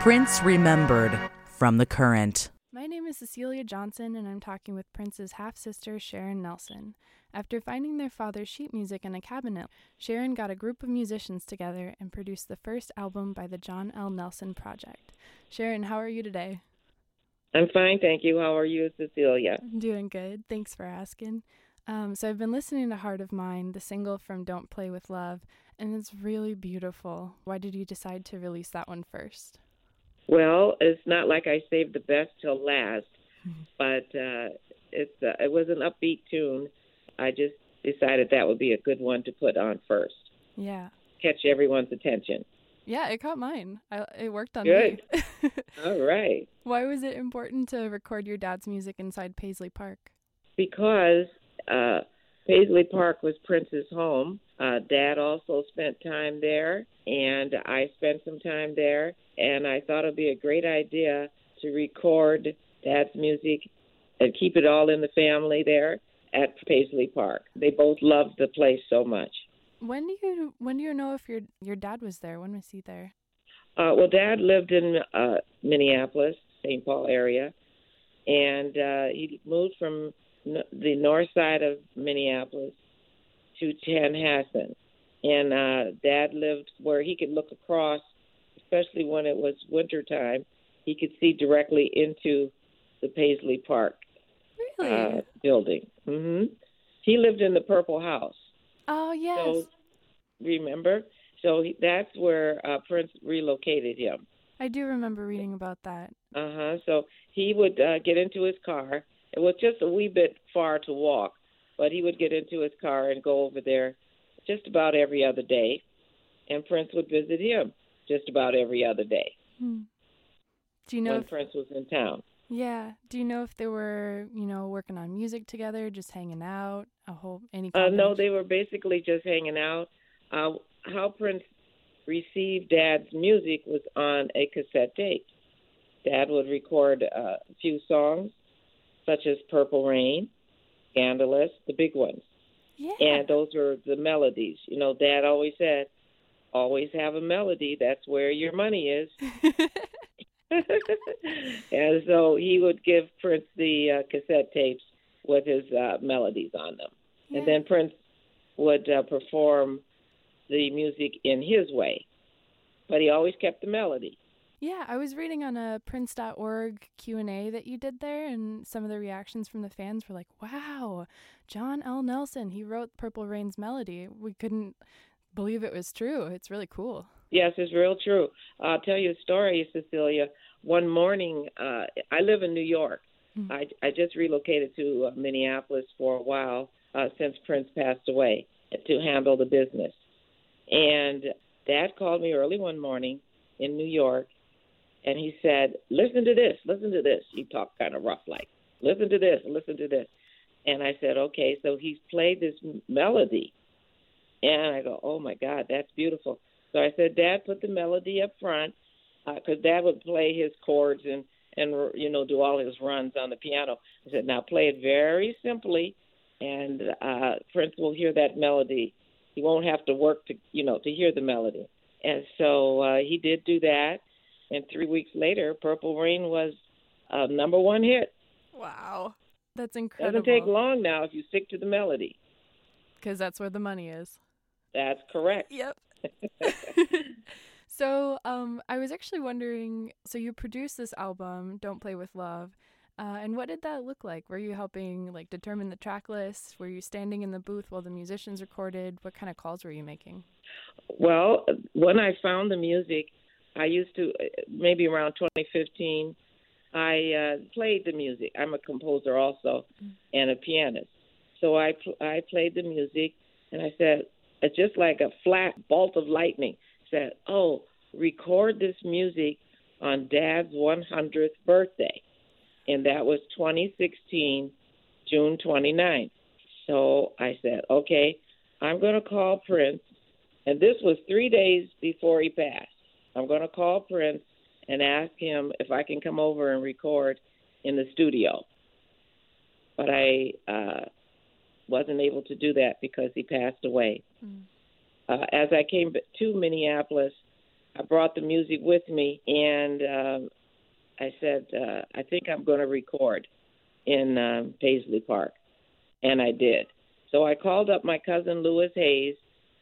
Prince Remembered from The Current. My name is Cecilia Johnson, and I'm talking with Prince's half-sister, Sharon Nelson. After finding their father's sheet music in a cabinet, Sharon got a group of musicians together and produced the first album by the John L. Nelson Project. Sharon, how are you today? I'm fine, thank you. How are you, Cecilia? I'm doing good. Thanks for asking. So I've been listening to Heart of Mine, the single from Don't Play With Love, and it's really beautiful. Why did you decide to release that one first? Well, it's not like I saved the best till last, but it was an upbeat tune. I just decided that would be a good one to put on first. Yeah. Catch everyone's attention. Yeah, it caught mine. It worked on good. Me. All right. Why was it important to record your dad's music inside Paisley Park? Because Paisley Park was Prince's home. Dad also spent time there, and I spent some time there, and I thought it would be a great idea to record Dad's music and keep it all in the family there at Paisley Park. They both loved the place so much. When do you know if your dad was there? When was he there? Well, Dad lived in Minneapolis, St. Paul area, and he moved from the north side of Minneapolis to Chanhassen. And Dad lived where he could look across, especially when it was wintertime. He could see directly into the Paisley Park building. Mm-hmm. He lived in the Purple House. Oh, yes. So, remember? So that's where Prince relocated him. I do remember reading about that. Uh-huh. So he would get into his car. It was just a wee bit far to walk, but he would get into his car and go over there just about every other day, and Prince would visit him just about every other day. Hmm. Do you know when Prince was in town? Yeah. Do you know if they were, working on music together, just hanging out, any? No, they were basically just hanging out. How Prince received Dad's music was on a cassette tape. Dad would record a few songs, such as Purple Rain, Scandalous, the big ones. Yeah. And those were the melodies. Dad always said, always have a melody. That's where your money is. And so he would give Prince the cassette tapes with his melodies on them. Yeah. And then Prince would perform the music in his way. But he always kept the melody. Yeah, I was reading on a Prince.org Q&A that you did there, and some of the reactions from the fans were like, wow, John L. Nelson, he wrote Purple Rain's melody. We couldn't believe it was true. It's really cool. Yes, it's real true. I'll tell you a story, Cecilia. One morning, I live in New York. Mm-hmm. I just relocated to Minneapolis for a while since Prince passed away to handle the business. And Dad called me early one morning in New York. And he said, listen to this. He talked kind of rough, like, listen to this. And I said, okay. So he's played this melody. And I go, oh, my God, that's beautiful. So I said, Dad, put the melody up front, because Dad would play his chords and do all his runs on the piano. I said, now play it very simply, and Prince will hear that melody. He won't have to work to hear the melody. And so he did do that. And 3 weeks later, Purple Rain was a number one hit. Wow. That's incredible. Doesn't take long now if you stick to the melody. Because that's where the money is. That's correct. Yep. So I was actually wondering, so you produced this album, Don't Play With Love, and what did that look like? Were you helping determine the track list? Were you standing in the booth while the musicians recorded? What kind of calls were you making? Well, when I found the music, I used to, maybe around 2015, I played the music. I'm a composer also and a pianist. So I played the music, and I said, it's just like a flat bolt of lightning. I said, oh, record this music on Dad's 100th birthday. And that was 2016, June 29th. So I said, okay, I'm going to call Prince. And this was 3 days before he passed. I'm going to call Prince and ask him if I can come over and record in the studio. But I wasn't able to do that because he passed away. Mm. As I came to Minneapolis, I brought the music with me, and I said, I think I'm going to record in Paisley Park, and I did. So I called up my cousin Louis Hayes,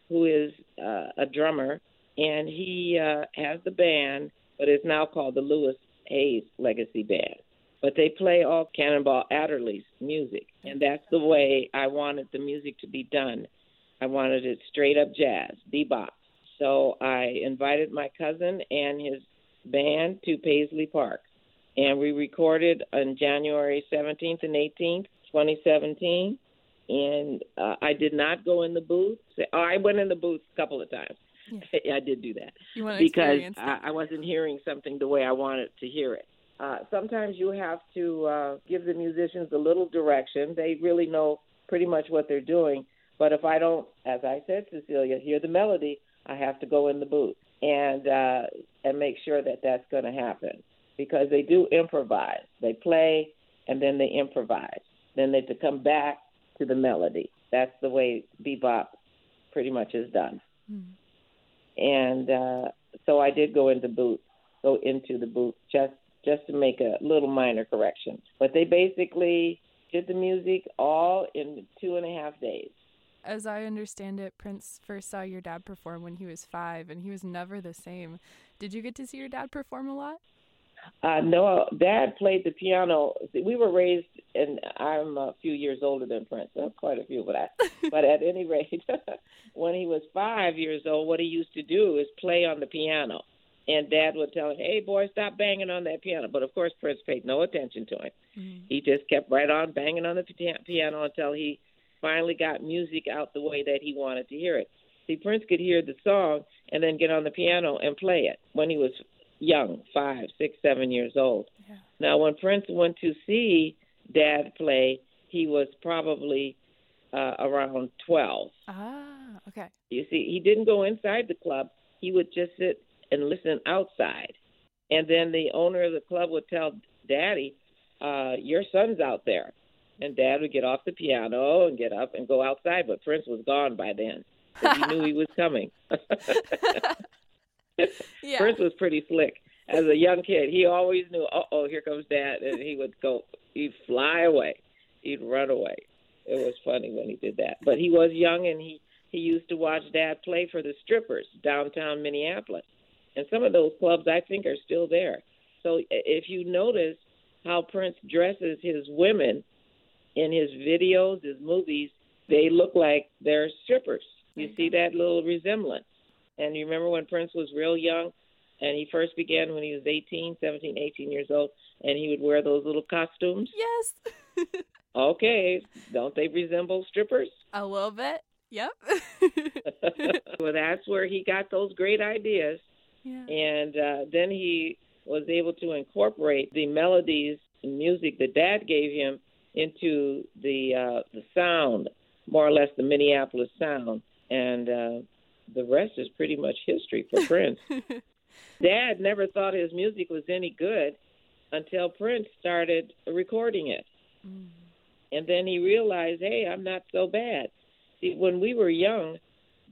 who is a drummer, and he has the band, but it's now called the Louis Hayes Legacy Band. But they play all Cannonball Adderley's music, and that's the way I wanted the music to be done. I wanted it straight up jazz, bebop. So I invited my cousin and his band to Paisley Park, and we recorded on January 17th and 18th, 2017. And I did not go in the booth. I went in the booth a couple of times. Yeah. I did do that because I wasn't hearing something the way I wanted to hear it. Sometimes you have to give the musicians a little direction. They really know pretty much what they're doing. But if I don't, as I said, Cecilia, hear the melody, I have to go in the booth and make sure that that's going to happen, because they do improvise. They play, and then they improvise. Then they have to come back to the melody. That's the way bebop pretty much is done. And so I did go into the booth just to make a little minor correction. But they basically did the music all in 2.5 days. As I understand it, Prince first saw your dad perform when he was 5, and he was never the same. Did you get to see your dad perform a lot? No, Dad played the piano. We were raised, and I'm a few years older than Prince. Not quite a few, but at any rate, when he was 5 years old, what he used to do is play on the piano. And Dad would tell him, hey, boy, stop banging on that piano. But, of course, Prince paid no attention to him. Mm-hmm. He just kept right on banging on the piano until he finally got music out the way that he wanted to hear it. See, Prince could hear the song and then get on the piano and play it when he was young, 5, 6, 7 years old. Yeah. Now, when Prince went to see Dad play, he was probably around 12. Ah, okay. You see, he didn't go inside the club. He would just sit and listen outside. And then the owner of the club would tell Daddy, your son's out there. And Dad would get off the piano and get up and go outside, but Prince was gone by then. He knew he was coming. Yeah. Prince was pretty slick. As a young kid, he always knew, uh-oh, here comes Dad, and he would go, he'd fly away. He'd run away. It was funny when he did that. But he was young, and he used to watch Dad play for the strippers downtown Minneapolis. And some of those clubs, I think, are still there. So if you notice how Prince dresses his women in his videos, his movies, they look like they're strippers. You see that little resemblance. And you remember when Prince was real young, and he first began when he was 17, 18 years old, and he would wear those little costumes? Yes. Okay. Don't they resemble strippers? A little bit. Yep. Well, that's where he got those great ideas. Yeah. And then he was able to incorporate the melodies and music that Dad gave him into the sound, more or less the Minneapolis sound. And the rest is pretty much history for Prince. Dad never thought his music was any good until Prince started recording it. Mm. And then he realized, hey, I'm not so bad. See, when we were young,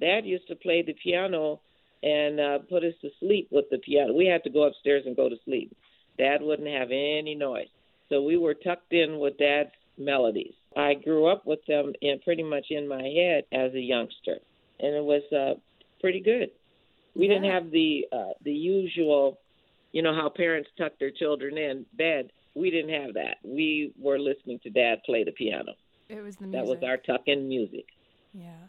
Dad used to play the piano and put us to sleep with the piano. We had to go upstairs and go to sleep. Dad wouldn't have any noise. So we were tucked in with Dad's melodies. I grew up with them in pretty much in my head as a youngster, and it was pretty good. We didn't have the usual, you know, how parents tuck their children in bed. We didn't have that. We were listening to Dad play the piano. It was the music. That was our tuck-in music. Yeah.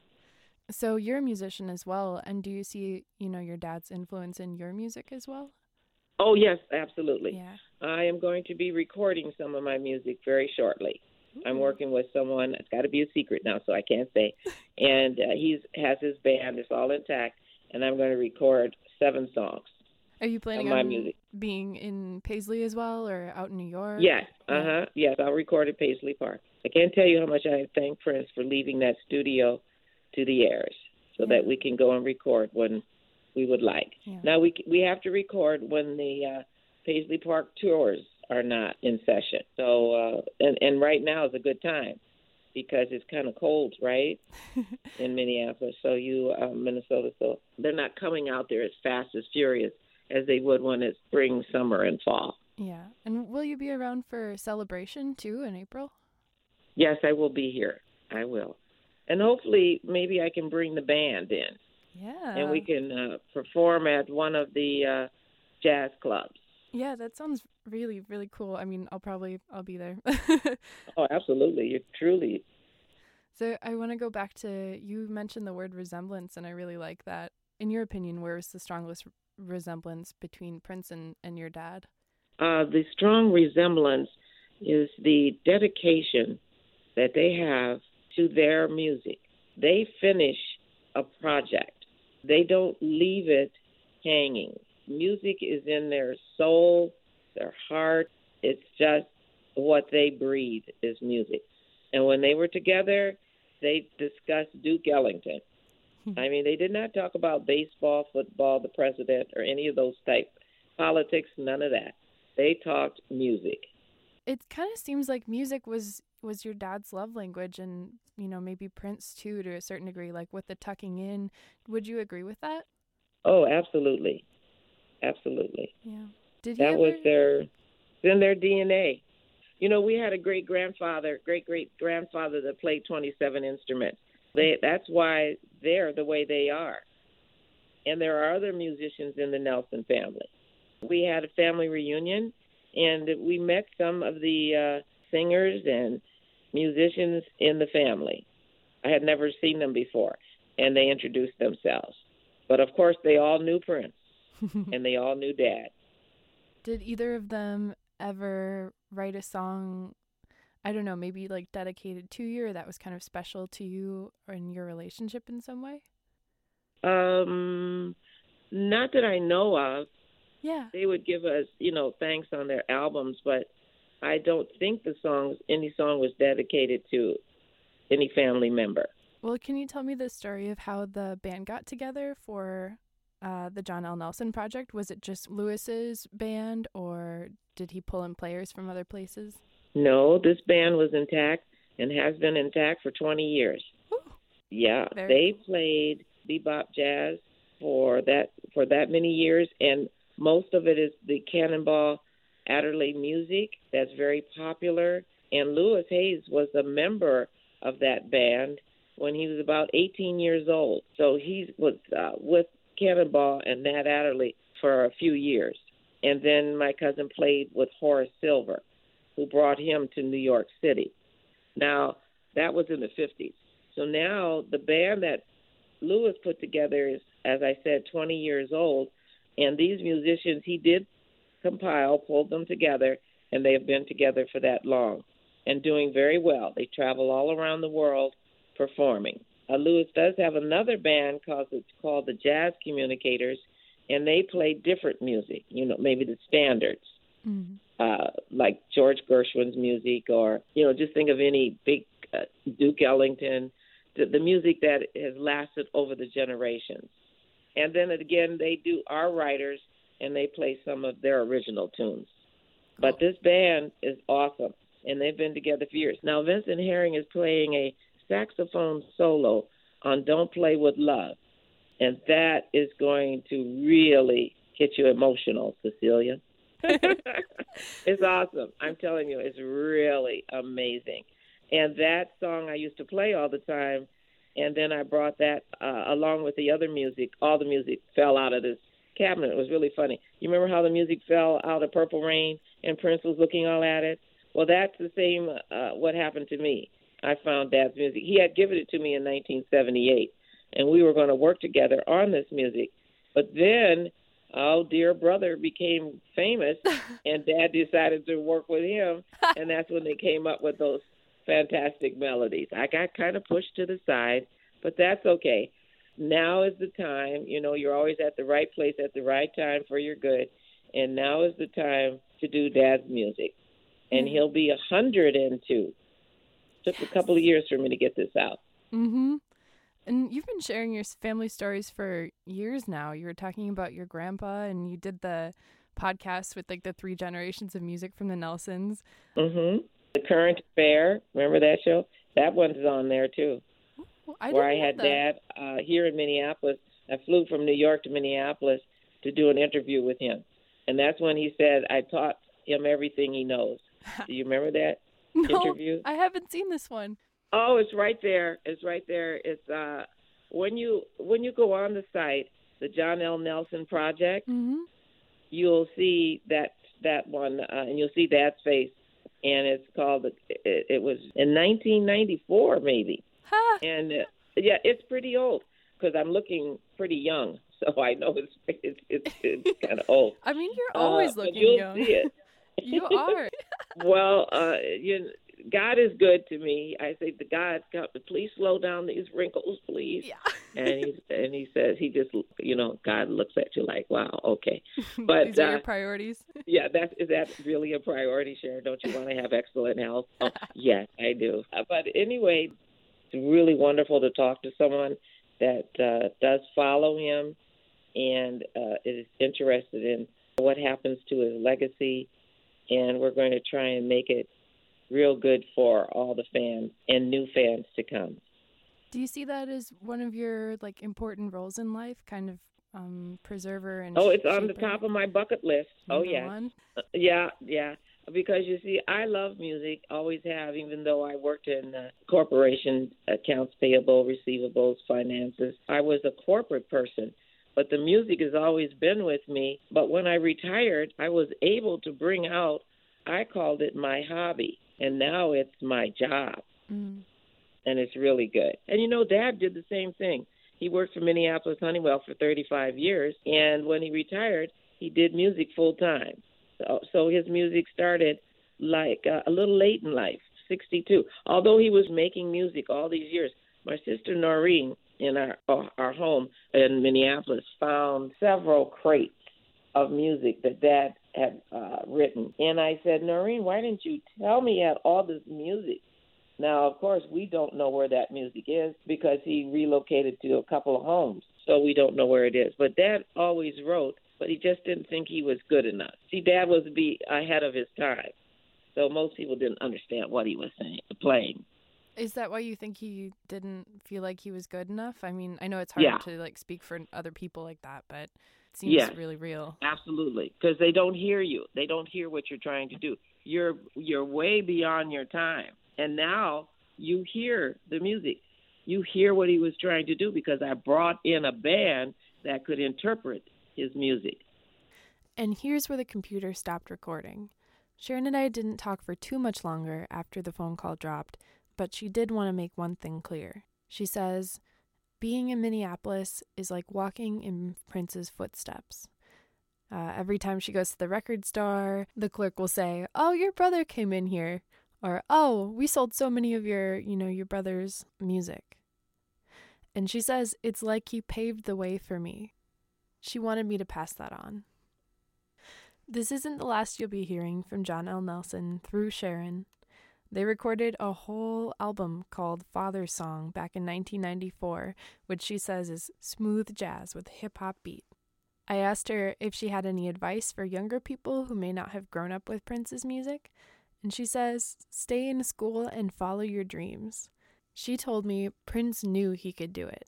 So you're a musician as well, and do you see, you know, your dad's influence in your music as well? Oh, yes, absolutely. Yeah. I am going to be recording some of my music very shortly. Mm-hmm. I'm working with someone. It's got to be a secret now, so I can't say. And he has his band. It's all intact. And I'm going to record 7 songs. Are you planning on being in Paisley as well, or out in New York? Yes. Uh-huh. Yes, I'll record at Paisley Park. I can't tell you how much I thank Prince for leaving that studio to the heirs so that we can go and record when we would like. Yeah. Now, we have to record when the Paisley Park tours are not in session. So, and right now is a good time because it's kind of cold, right, in Minneapolis. So Minnesota, so they're not coming out there as fast as furious as they would when it's spring, summer, and fall. Yeah. And will you be around for celebration, too, in April? Yes, I will be here. I will. And hopefully maybe I can bring the band in. Yeah. And we can perform at one of the jazz clubs. Yeah, that sounds really, really cool. I mean, I'll be there. Oh, absolutely. You're truly. So I want to go back to, you mentioned the word resemblance, and I really like that. In your opinion, where was the strongest resemblance between Prince and your dad? The strong resemblance is the dedication that they have to their music. They finish a project. They don't leave it hanging. Music is in their soul, their heart. It's just what they breathe is music. And when they were together, they discussed Duke Ellington. I mean, they did not talk about baseball, football, the president, or any of those type politics, none of that. They talked music. It kind of seems like music was your dad's love language, and, you know, maybe Prince, too, to a certain degree, like with the tucking in. Would you agree with that? Oh, absolutely. Absolutely. Yeah. It's in their DNA. You know, we had a great-great-grandfather that played 27 instruments. That's why they're the way they are. And there are other musicians in the Nelson family. We had a family reunion, and we met some of the singers and musicians in the family. I had never seen them before, and they introduced themselves. But, of course, they all knew Prince, and they all knew Dad. Did either of them ever write a song, I don't know, maybe like dedicated to you, or that was kind of special to you or in your relationship in some way? Not that I know of. Yeah. They would give us, you know, thanks on their albums, but I don't think any song was dedicated to any family member. Well, can you tell me the story of how the band got together for the John L. Nelson Project? Was it just Lewis's band, or did he pull in players from other places? No, this band was intact and has been intact for 20 years. Ooh. Yeah, they played bebop jazz for that many years, and most of it is the Cannonball Adderley music that's very popular. And Louis Hayes was a member of that band when he was about 18 years old. So he was with Cannonball and Nat Adderley for a few years. And then my cousin played with Horace Silver, who brought him to New York City. Now, that was in the 50s. So now the band that Louis put together is, as I said, 20 years old. And these musicians, he did pulled them together, and they have been together for that long and doing very well. They travel all around the world performing. Louis does have another band called the Jazz Communicators, and they play different music, you know, maybe the standards, mm-hmm. Like George Gershwin's music, or, you know, just think of any big Duke Ellington, the music that has lasted over the generations. And then again, they do our writers, and they play some of their original tunes. Cool. But this band is awesome, and they've been together for years. Now, Vincent Herring is playing a saxophone solo on Don't Play With Love, and that is going to really get you emotional, Cecilia. It's awesome. I'm telling you, it's really amazing. And that song I used to play all the time, and then I brought that along with the other music. All the music fell out of this cabinet. It was really funny. You remember how the music fell out of Purple Rain and Prince was looking all at it? Well, that's the same what happened to me. I found Dad's music. He had given it to me in 1978, and we were going to work together on this music. But then, oh, dear brother became famous, and Dad decided to work with him, and that's when they came up with those fantastic melodies. I got kind of pushed to the side, but that's okay. Now is the time, you know, you're always at the right place at the right time for your good. And now is the time to do Dad's music. And mm-hmm. he'll be 102. Took a couple of years for me to get this out. Mm-hmm. And you've been sharing your family stories for years now. You were talking about your grandpa, and you did the podcast with like the three generations of music from the Nelsons. Mm-hmm. The Current Affair. Remember that show? That one's on there, too, where I had Dad here in Minneapolis. I flew from New York to Minneapolis to do an interview with him. And that's when he said, I taught him everything he knows. Do you remember that interview? I haven't seen this one. Oh, it's right there. It's right there. It's when you go on the site, the John L. Nelson Project, mm-hmm. you'll see that one, and you'll see Dad's face. And it's called, it was in 1994, maybe. Huh. And, yeah, it's pretty old because I'm looking pretty young. So I know it's kind of old. I mean, you're always looking young. See it. You are. Well, God is good to me. I say to God, please slow down these wrinkles, please. Yeah. And he says, he just, God looks at you like, wow, okay. But these are your priorities. Yeah, is that really a priority, Sharon? Don't you want to have excellent health? Oh, yes, I do. But anyway, it's really wonderful to talk to someone that does follow him and is interested in what happens to his legacy. And we're going to try and make it real good for all the fans and new fans to come. Do you see that as one of your important roles in life, kind of preserver and? Oh, it's on the top of my bucket list. Oh yeah, yeah. Because you see, I love music, always have. Even though I worked in corporation accounts payable, receivables, finances, I was a corporate person. But the music has always been with me. But when I retired, I was able to bring out, I called it my hobby, and now it's my job. Mm. And it's really good. And, Dad did the same thing. He worked for Minneapolis Honeywell for 35 years, and when he retired, he did music full time. So his music started a little late in life, 62. Although he was making music all these years, my sister Noreen, in our home in Minneapolis, found several crates of music that Dad had written. And I said, Noreen, why didn't you tell me you had all this music? Now, of course, we don't know where that music is because he relocated to a couple of homes, so we don't know where it is. But Dad always wrote, but he just didn't think he was good enough. See, Dad was ahead of his time, so most people didn't understand what he was playing. Is that why you think he didn't feel like he was good enough? I mean, I know it's hard to speak for other people like that, but it seems really real. Absolutely, because they don't hear you. They don't hear what you're trying to do. You're way beyond your time, and now you hear the music. You hear what he was trying to do because I brought in a band that could interpret his music. And here's where the computer stopped recording. Sharon and I didn't talk for too much longer after the phone call dropped, but she did want to make one thing clear. She says, being in Minneapolis is like walking in Prince's footsteps. Every time she goes to the record store, the clerk will say, oh, your brother came in here. Or, oh, we sold so many of your brother's music. And she says, it's like he paved the way for me. She wanted me to pass that on. This isn't the last you'll be hearing from John L. Nelson through Sharon. They recorded a whole album called Father's Song back in 1994, which she says is smooth jazz with a hip-hop beat. I asked her if she had any advice for younger people who may not have grown up with Prince's music, and she says, stay in school and follow your dreams. She told me Prince knew he could do it.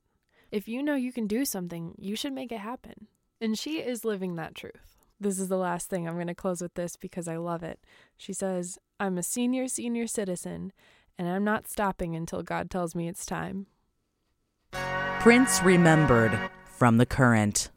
If you know you can do something, you should make it happen. And she is living that truth. This is the last thing. I'm going to close with this because I love it. She says, I'm a senior citizen, and I'm not stopping until God tells me it's time. Prince Remembered from The Current.